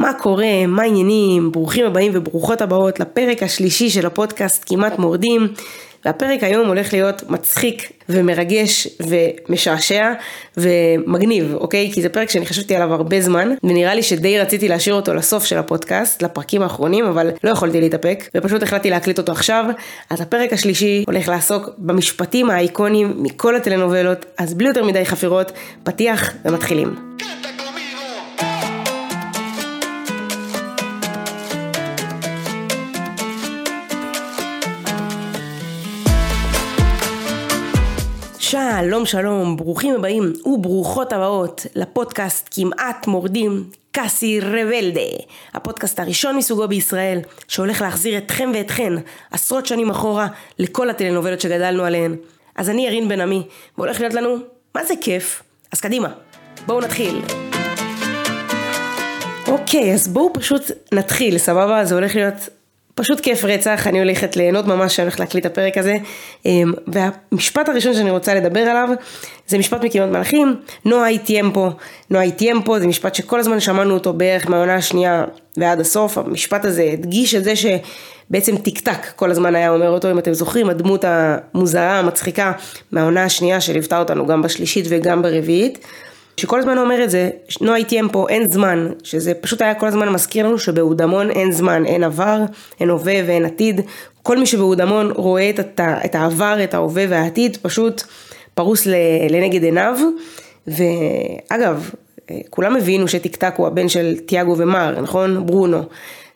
מה קורה, מה העניינים, ברוכים הבאים וברוכות הבאות לפרק השלישי של הפודקאסט כמעט מורדים. והפרק היום הולך להיות מצחיק ומרגש ומשעשע ומגניב, אוקיי? כי זה פרק שאני חשבתי עליו הרבה זמן, ונראה לי שדי רציתי להשאיר אותו לסוף של הפודקאסט, לפרקים האחרונים, אבל לא יכולתי להתאפק, ופשוט החלטתי להקליט אותו עכשיו. אז הפרק השלישי הולך לעסוק במשפטים האיקונים מכל הטלנובלות, אז בלי יותר מדי חפירות, פתיח ומתחילים. שלום, ברוכים הבאים וברוכות הבאות לפודקאסט כמעט מורדים, קאסי רבלדה, הפודקאסט הראשון מסוגו בישראל שהולך להחזיר אתכם ואתכן עשרות שנים אחורה לכל הטלנובלות שגדלנו עליהן. אז אני ארין בן נעמי, והולך להיות לנו מה זה כיף, אז קדימה, בואו נתחיל. אוקיי, אז בואו פשוט נתחיל, סבבה? זה הולך להיות פשוט כיף רצח, אני הולכת ליהנות ממש, אני הולכת להקליט הפרק הזה, והמשפט הראשון שאני רוצה לדבר עליו, זה משפט מכיוון מלאכים, no hay tiempo, זה משפט שכל הזמן שמענו אותו בערך מהעונה השנייה ועד הסוף, המשפט הזה הדגיש את זה שבעצם טיק טק כל הזמן היה אומר אותו, אם אתם זוכרים, הדמות המוזרה, המצחיקה, מהעונה השנייה שליוותה אותנו גם בשלישית וגם ברביעית, שכל הזמן אומר את זה, לא הייתי פה, אין זמן, שזה פשוט היה כל הזמן מזכיר לנו שבאודמון אין זמן, אין עבר, אין הווה ואין עתיד. כל מי שבאודמון רואה את העבר, את ההווה והעתיד, פשוט פרוס לנגד עיניו. ואגב, כולם הבינו שטיק טק הוא הבן של תיאגו ומר, נכון? ברונו.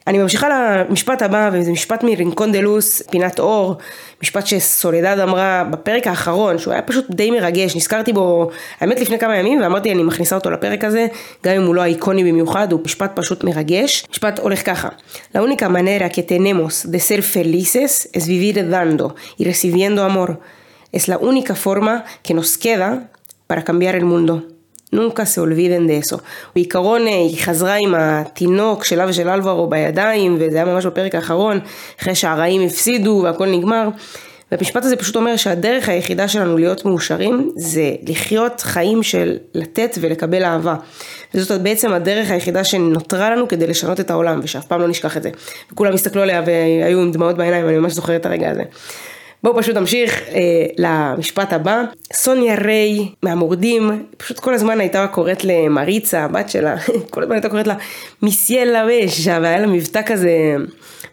אני ממשיכה למשפט הבא, וזה משפט מרינקון דלוס, פינת אור, משפט שסולדד אמרה בפרק האחרון, שהוא היה פשוט די מרגש, נזכרתי בו, האמת לפני כמה ימים, ואמרתי אני מכניסה אותו לפרק הזה, גם אם הוא לא האיקוני במיוחד, הוא משפט פשוט מרגש. משפט הולך ככה, La única manera que tenemos de ser felices es vivir dando y recibiendo amor. Es la única forma que nos queda para cambiar el mundo. נונקה se olviden de eso. בעיקרון היא חזרה עם התינוק שלה ושל אלברו בידיים, וזה היה ממש בפרק האחרון, אחרי שהרעים הפסידו והכל נגמר. והמשפט הזה פשוט אומר שהדרך היחידה שלנו להיות מאושרים, זה לחיות חיים של לתת ולקבל אהבה. וזאת בעצם הדרך היחידה שנותרה לנו כדי לשנות את העולם, ושאף פעם לא נשכח את זה. וכולם הסתכלו עליה והיו עם דמעות בעיניים, אני ממש זוכרת את הרגע הזה. בואו פשוט נמשיך למשפט הבא. סוניה ריי מהמורדים, פשוט כל הזמן הייתה קוראת למריצה, הבת שלה, כל הזמן הייתה קוראת לה מיסיילה ושה, והיה לה מבטא כזה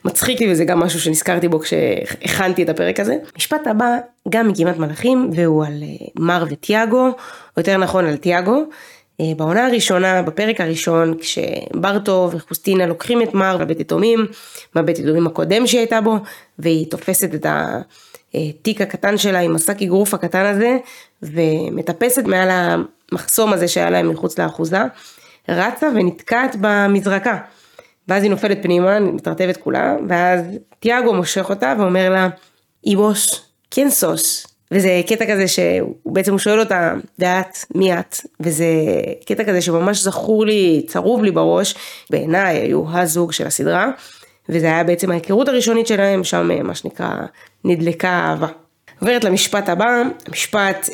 מצחיק לי, וזה גם משהו שנזכרתי בו כשהכנתי את הפרק הזה. משפט הבא גם מכמעט מלאכים, והוא על מר וטיאגו, או יותר נכון על תיאגו. בעונה הראשונה, בפרק הראשון, כשברטו וחוסטינה לוקחים את מר לבית יתומים, מהבית יתומים הקודם שהיא הייתה בו, והיא תופסת את התיק הקטן שלה עם מסק אגרוף הקטן הזה, ומטפסת מעל המחסום הזה שהיה להם מחוץ לאחוזה, רצה ונתקעת במזרקה, ואז היא נופלת פנימה, מתרטבת כולה, ואז תיאגו מושך אותה ואומר לה, איבוש, כן סוש. וזה קטע כזה שהוא בעצם שואל אותה, דעת, מי את? וזה קטע כזה שממש זכור לי, צרוב לי בראש, בעיניי היו הזוג של הסדרה, וזה היה בעצם ההיכרות הראשונית שלהם, שם מה שנקרא נדלקה אהבה. עוברת למשפט הבא, המשפט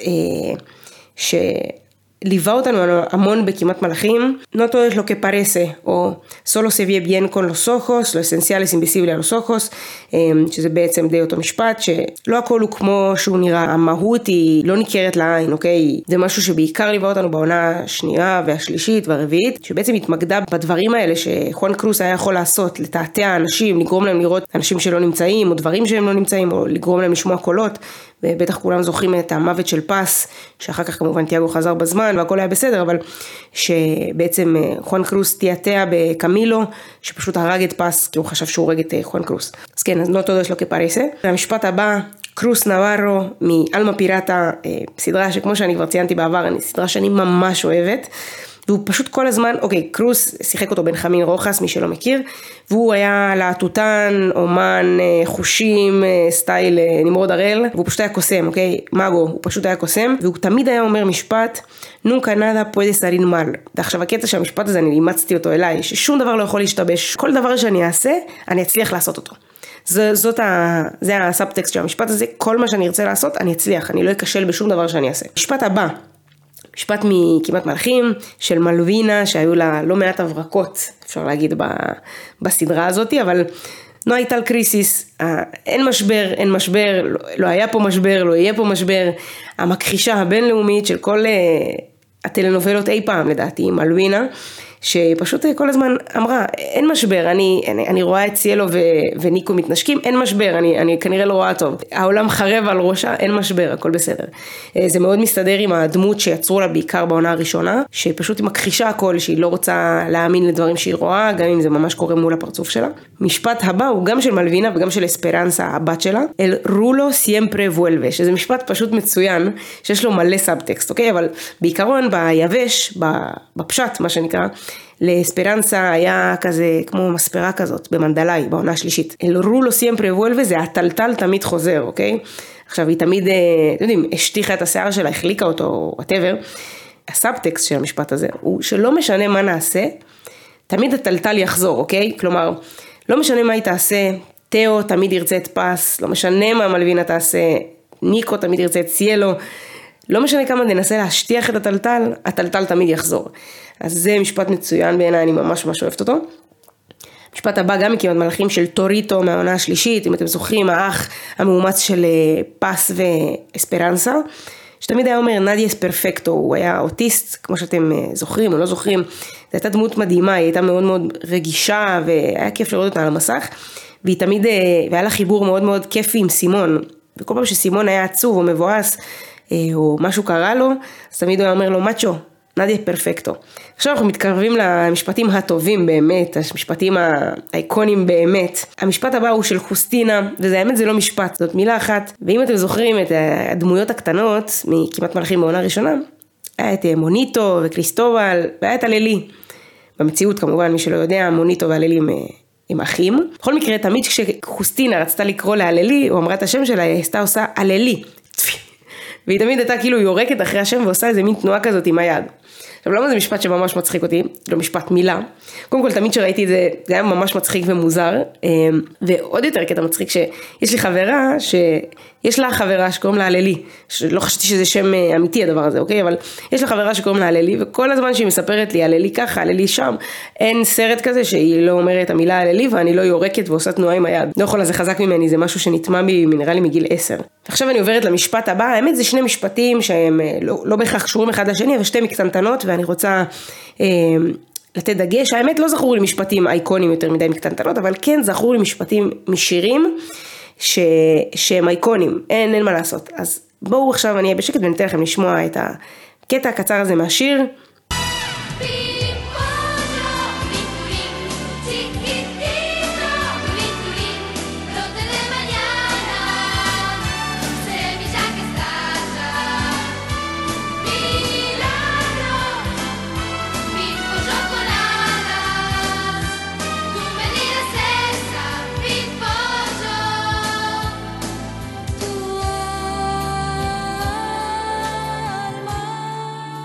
שליווה אותנו המון בכמעט מלאכים, no todo es lo que parece, או solo se ve bien con los ojos, lo esencial es invisible a los ojos, שזה בעצם די אותו משפט, שלא הכל הוא כמו שהוא נראה, המהות היא לא ניכרת לעין, אוקיי? זה משהו שבעיקר ליווה אותנו בעונה השנייה והשלישית והרביעית, שבעצם התמקדה בדברים האלה שחואן קרוס היה יכול לעשות, לתעתע אנשים, לגרום להם לראות אנשים שלא נמצאים, או דברים שהם לא נמצאים, או לגרום להם לשמוע קולות, ובטח כולם זוכרים את המוות של פס, שאחר כך כמובן תיאגו חזר בזמן והכל היה בסדר, אבל שבעצם חואן קרוס תיאטע בקמילו, שפשוט הרג את פס כי הוא חשב שהוא הרג את חואן קרוס. אז כן, אז לא todo es lo que parece. והמשפט הבא, קרוז נברו מאלמה פיראטה, סדרה שכמו שאני כבר ציינתי בעבר, סדרה שאני ממש אוהבת, והוא פשוט כל הזמן, אוקיי, קרוז שיחק אותו בנחמין רוחס, מי שלא מכיר, והוא היה להטוטן, אומן, חושים, סטייל נמרוד הראל, והוא פשוט היה קוסם, אוקיי, מאגו, הוא פשוט היה קוסם, והוא תמיד היה אומר משפט, נונקה נאדה פוידה סרין מל. עכשיו הקטע שהמשפט הזה, אני אימצתי אותו אליי, ששום דבר לא יכול להשתבש, כל דבר שאני אעשה, אני אצליח לעשות אותו. זה הסאבטקסט של המשפט הזה, כל מה שאני ארצה לעשות, אני אצליח, אני לא אקשל בשום דבר שאני אעשה. משפט הבא, משפט מכמעט מלכים של מלווינה, שהיו לה לא מעט הברקות, אפשר להגיד, בסדרה הזאת, אבל לא הייתה על קריסיס, אין משבר, לא היה פה משבר, לא יהיה פה משבר, המכחישה הבינלאומית של כל הטלנובלות אי פעם, לדעתי, מלווינה, שפשוט כל הזמן אמרה, אין משבר, אני רואה את ציאלו וניקו מתנשקים, אין משבר, אני כנראה לא רואה טוב. העולם חרב על ראשה, אין משבר, הכל בסדר. זה מאוד מסתדר עם הדמות שיצרו לה בעיקר בעונה הראשונה, שפשוט מכחישה הכל, שהיא לא רוצה להאמין לדברים שהיא רואה, גם אם זה ממש קורה מול הפרצוף שלה. משפט הבא הוא גם של מלווינה וגם של אספרנסה, הבת שלה, אל רולו סיימפרה וולווה, שזה משפט פשוט מצוין, שיש לו מלא סאבטקסט, אוקיי? אבל בעיקרון, ביבש, בפשט, מה שנקרא, לאספרנסה היה כזה, כמו מספרה כזאת, במנדלאי, בעונה השלישית. אל רולו סיימפרה וולווה, זה הטלטל תמיד חוזר, אוקיי? עכשיו, היא תמיד, אתם יודעים, השטיחה את השיער שלה, החליקה אותו, whatever. הסאבטקסט של המשפט הזה הוא שלא משנה מה נעשה, תמיד הטלטל יחזור, אוקיי? כלומר, לא משנה מה היא תעשה, תאו תמיד ירצה את פס, לא משנה מה מלווינה תעשה, ניקו תמיד ירצה את ציאלו, לא משנה כמה ננסה להשטיח את הטלטל, הטלטל תמיד יחזור. אז זה משפט מצוין בעיניי, אני ממש ממש אוהבת אותו. משפט הבא גם מכיוון מלאכים של טוריטו מהעונה השלישית, אם אתם זוכרים, האח המאומץ של פס ואספרנסה, שתמיד היה אומר נדיה פרפקטו, הוא היה אוטיסט, כמו שאתם זוכרים או לא זוכרים, זו הייתה דמות מדהימה, היא הייתה מאוד מאוד רגישה, והיה כיף לראות אותה על המסך, והיא תמיד, והיה לה חיבור מאוד מאוד כיפי עם סימון, וכל פעם שסימון היה עצוב או מבואס, או משהו קרה לו, אז תמיד הוא היה אומר לו, מצ'ו, נדיה פרפקטו. עכשיו אנחנו מתקרבים למשפטים הטובים באמת, המשפטים האיקונים באמת. המשפט הבא הוא של חוסטינה, וזה האמת זה לא משפט, זאת מילה אחת. ואם אתם זוכרים את הדמויות הקטנות, מכמעט מלכים מעונה ראשונה, היה את מוניטו וקריסטובל, והיה את הלילי. במציאות כמובן, מי שלא יודע, מוניטו והלילי הם אחים. בכל מקרה, תמיד כשחוסטינה רצתה לקרוא לה הלילי, או אמרה את השם שלה, היא הסתה עושה הלילי. והיא תמיד הייתה כאילו יורקת אחרי השם ועושה איזה מין תנועה כזאת עם היד. עכשיו למה זה משפט שממש מצחיק אותי? לא משפט מילה. קודם כל תמיד שראיתי את זה, זה היה ממש מצחיק ומוזר. ועוד יותר קטע מצחיק שיש לי חברה, שיש לה חברה שקוראים לה הלילי. לא חשבתי שזה שם אמיתי הדבר הזה, אוקיי? אבל יש לה חברה שקוראים לה הלילי, וכל הזמן שהיא מספרת לי הלילי ככה, הלילי שם, אין סרט כזה שהיא לא אומרת את המילה הלילי, ואני לא יורקת ועושה תנועה עם היד. לא יכולה, זה חזק ממני, זה משהו שנטמע בי, נראה לי מגיל 10. עכשיו אני עוברת למשפט הבא, האמת זה שני משפטים שהם לא בהכרח קשורים אחד לשני, אבל שתי מקטנטנות, ואני רוצה לתת דגש, האמת לא זכור לי משפטים אייקונים יותר מדי מקטנטנות, אבל כן זכור לי משפטים משירים שהם אייקונים, אין מה לעשות. אז בואו עכשיו אני אהיה בשקט וניתן לכם לשמוע את הקטע הקצר הזה מהשיר.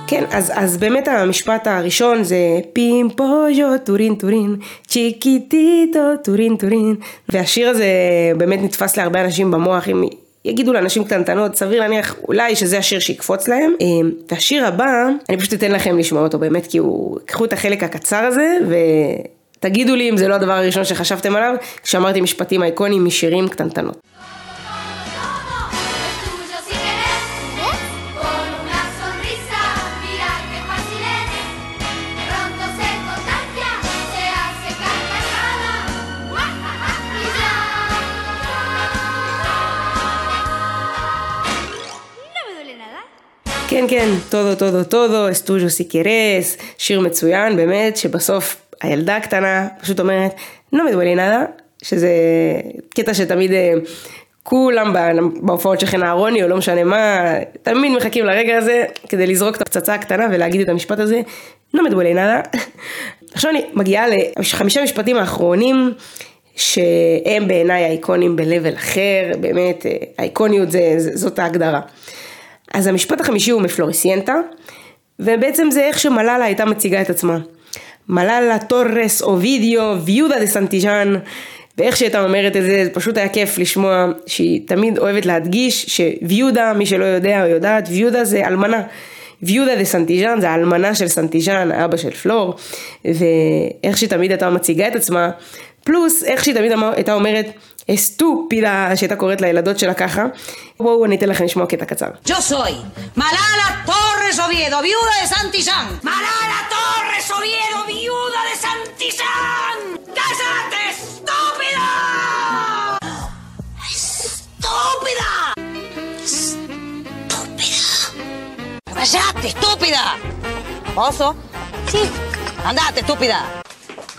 כן, אז באמת המשפט הראשון זה פימפוז'ו, טורין טורין, צ'יקיטיטו, טורין טורין. והשיר הזה באמת נתפס להרבה אנשים במוח, אם יגידו לאנשים קטנטנות, סביר להניח אולי שזה השיר שיקפוץ להם. והשיר הבא, אני פשוט אתן לכם לשמוע אותו באמת, כי הוא, קחו את החלק הקצר הזה ותגידו לי אם זה לא הדבר הראשון שחשבתם עליו, כשאמרתי משפטים אייקונים משירים קטנטנות. כן, תודו, אסטוז'ו סיקרס, שיר מצוין, באמת, שבסוף הילדה הקטנה פשוט אומרת, לא מדברים נדה, שזה קטע שתמיד כולם בהופעות של חן אהרוני, או לא משנה מה, תמיד מחכים לרגע הזה, כדי לזרוק את הפצצה הקטנה ולהגיד את המשפט הזה, לא מדברים נדה. עכשיו אני מגיעה לחמישה משפטים האחרונים, שהם בעיניי האיקונים בלבל אחר, באמת, האיקוניות זאת ההגדרה. אז המשפט החמישי הוא מפלוריסיינטה, ובעצם זה איך שמללה הייתה מציגה את עצמה. מללה טורס אובידיו, ויודה דה סנטיג'אן, ואיך שהייתה אומרת את זה, פשוט היה כיף לשמוע שהיא תמיד אוהבת להדגיש, שוויודה, מי שלא יודע או יודעת, ויודה זה אלמנה. ויודה דה סנטיג'אן, זה האלמנה של סנטיג'אן, האבא של פלור, ואיך שהיא תמיד הייתה מציגה את עצמה, פלוס איך שהיא תמיד הייתה אומרת, אסטופידה, שהייתה קוראת לילדות שלה ככה. בואו אני אתן לכם לשמוע קטע קצר. Yo soy Malala Torres Oviedo, viuda de Santillán. Malala Torres Oviedo, viuda de Santillán. ¡Cállate, estúpida! ¡Estúpida! ¡Estúpida! ¡Cállate, estúpida! ¿Oso? Sí. ¡Andate, estúpida!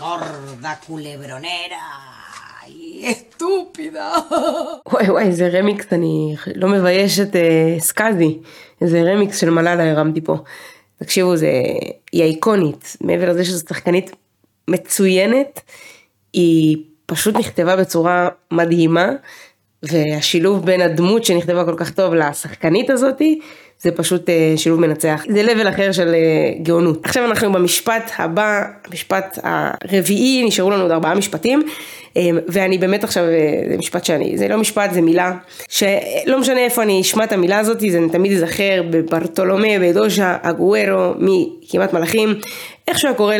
¡Gorda culebronera! אסטופידה. וואי וואי, זה רמיקס, אני לא מביישת סקאזי, זה רמיקס של מלאלה, הרמתי פה. תקשיבו, היא איקונית, מעבר לזה שזו שחקנית מצוינת, היא פשוט נכתבה בצורה מדהימה, והשילוב בין הדמות שנכתבה כל כך טוב לשחקנית הזאת, זה פשוט שילוב מנצח. זה לבל אחר של גאונות. עכשיו אנחנו במשפט הבא, המשפט הרביעי, נשארו לנו עוד 4 משפטים, ואני באמת עכשיו, זה משפט שאני, זה לא משפט, זה מילה, שלא משנה איפה אני אשמע את המילה הזאת, זה תמיד יזכר בברטולומה, בדושה, אגוארו, מכמעט מלאכים, איך שהוא קורא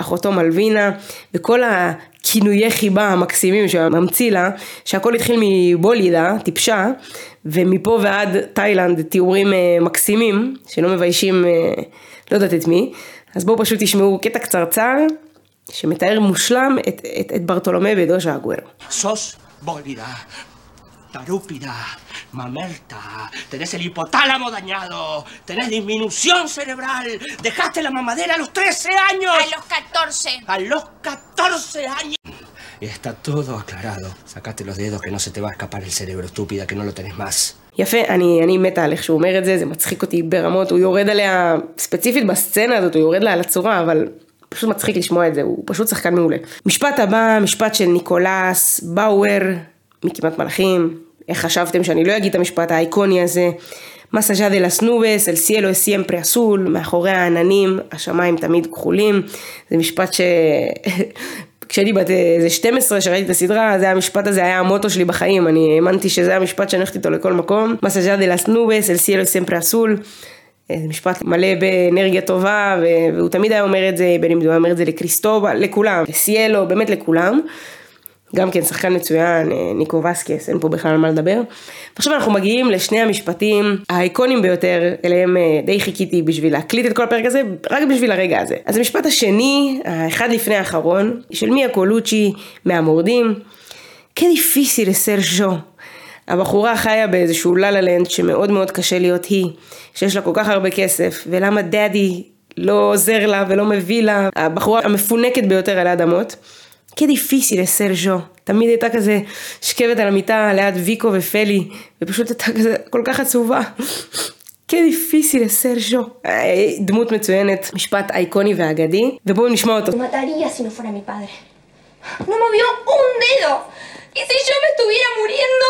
לאחותו מלווינה, וכל הכינויי חיבה המקסימים שהממציא לה, שהכל התחיל מבולידה, טיפשה, ומפה ועד תאילנד, תיאורים מקסימים, שלא מביישים, לא יודעת את מי, אז בואו פשוט תשמעו קטע קצרצר, שמתאר מושלם את ברטולומי בדושה אגוארו. סוס בולידה, tarúpida, mamerta, tenés el hipotálamo dañado, tenés disminución cerebral, dejaste la mamadera a los 13 años. A los 14. A los 14 años. Está todo aclarado. Sacaste los dedos que no se te va a escapar el cerebro, estúpida, que no lo tenés más. יפה, אני מתה על איך שהוא אומר את זה, זה מצחיק אותי ברמות, הוא יורד עליה, ספציפית בסצנה הזאת, הוא יורד לה על הצורה, אבל פשוט מצחיק לשמוע את זה, הוא פשוט שחקן מעולה. משפט הבא, משפט של ניקולס באואר, מכמעט מלאכים, איך חשבתם שאני לא אגיד את המשפט האיקוני הזה, מסאג'ה דה לס נובס, אל סיאלו אס סיימפרה אסול, מאחורי העננים, השמיים תמיד כחולים, זה משפט ש... כשאני בת איזה 12 שראיתי את הסדרה, זה המשפט הזה היה המוטו שלי בחיים, אני האמנתי שזה המשפט שאני הולכת איתו לכל מקום, מסאג'ה דה לס נובס, אל סיאלו אס סיימפרה אסול, זה משפט מלא באנרגיה טובה, והוא תמיד היה אומר את זה, בין אם הוא היה אומר את זה לקריסטובה, לכולם, לסיאלו, באמת לכולם. גם כן שחקן מצוין, ניקו וסקס, אין פה בכלל מה לדבר. ועכשיו אנחנו מגיעים לשני המשפטים האיקונים ביותר, אליהם די חיכיתי בשביל להקליט את כל הפרק הזה, רק בשביל הרגע הזה. אז המשפט השני, האחד לפני האחרון, של מיה קולוצ'י מהמורדים, כא דיפיסיל לסר ז'ו. הבחורה חיה באיזשהו לללנד שמאוד מאוד קשה להיות היא, שיש לה כל כך הרבה כסף, ולמה דדי לא עוזר לה ולא מביא לה, הבחורה המפונקת ביותר על האדמות, כא דיפיסיל לסר ז'ו. תמיד הייתה כזה שקבת על המיטה ליד ויקו ופלי, ופשוט הייתה כזה כל כך עצובה. כא דיפיסיל לסר ז'ו. דמות מצוינת, משפט אייקוני ואגדי, ובואו נשמע אותו. מטריה סי נו פורה מי פאדר. נו מוביו און דדו. Y si yo me estuviera muriendo,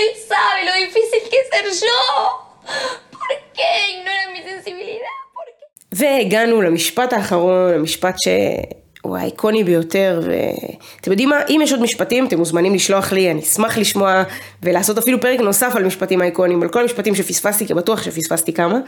él sabe lo difícil que ser yo. ¿Por qué ignora mi sensibilidad? והגענו למשפט האחרון, המשפט ש... הוא האיקוני ביותר, ואתם יודעים מה, אם יש עוד משפטים, אתם מוזמנים לשלוח לי, אני אשמח לשמוע, ולעשות אפילו פרק נוסף על משפטים האיקונים, על כל המשפטים שפספסתי, כי בטוח שפספסתי כמה,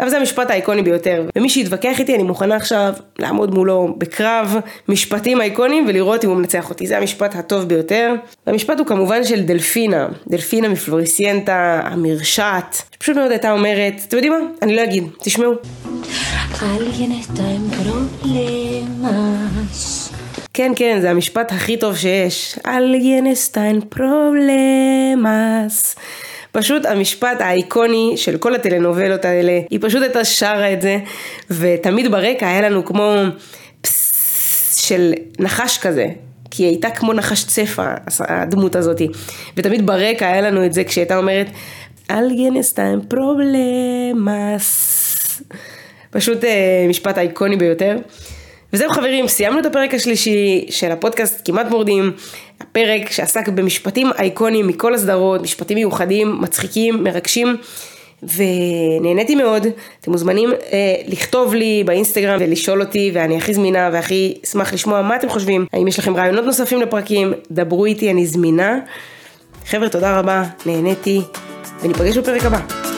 אבל זה המשפט האיקוני ביותר, ומי שיתווכח איתי, אני מוכנה עכשיו לעמוד מולו בקרב משפטים האיקונים, ולראות אם הוא מנצח אותי, זה המשפט הטוב ביותר, והמשפט הוא כמובן של דלפינה, דלפינה מפלוריסיינטה, המרשעת, שפשוט מאוד הייתה אומרת, אתם יודעים מה, אני לא אגיד, תשמעו. Alguien está en problemas. כן, כן, זה המשפט הכי טוב שיש. Alguien está en problemas. פשוט המשפט האיקוני של כל הטלנובלות האלה, היא פשוט הייתה שרה את זה, ותמיד ברקע היה לנו כמו פססס של נחש כזה. כי היא הייתה כמו נחש צפה, הדמות הזאת. ותמיד ברקע היה לנו את זה כשהיא הייתה אומרת, Alguien está en problemas. פשוט משפט האיקוני ביותר. וזהו חברים, סיימנו את הפרק השלישי של הפודקאסט כמעט מורדים, הפרק שעסק במשפטים אייקונים מכל הסדרות, משפטים מיוחדים, מצחיקים, מרגשים, ונהניתי מאוד. אתם מוזמנים לכתוב לי באינסטגרם ולשאול אותי, ואני הכי זמינה והכי אשמח לשמוע מה אתם חושבים. האם יש לכם רעיונות נוספים לפרקים, דברו איתי, אני זמינה. חבר'ה, תודה רבה, נהניתי, וניפגש בפרק הבא.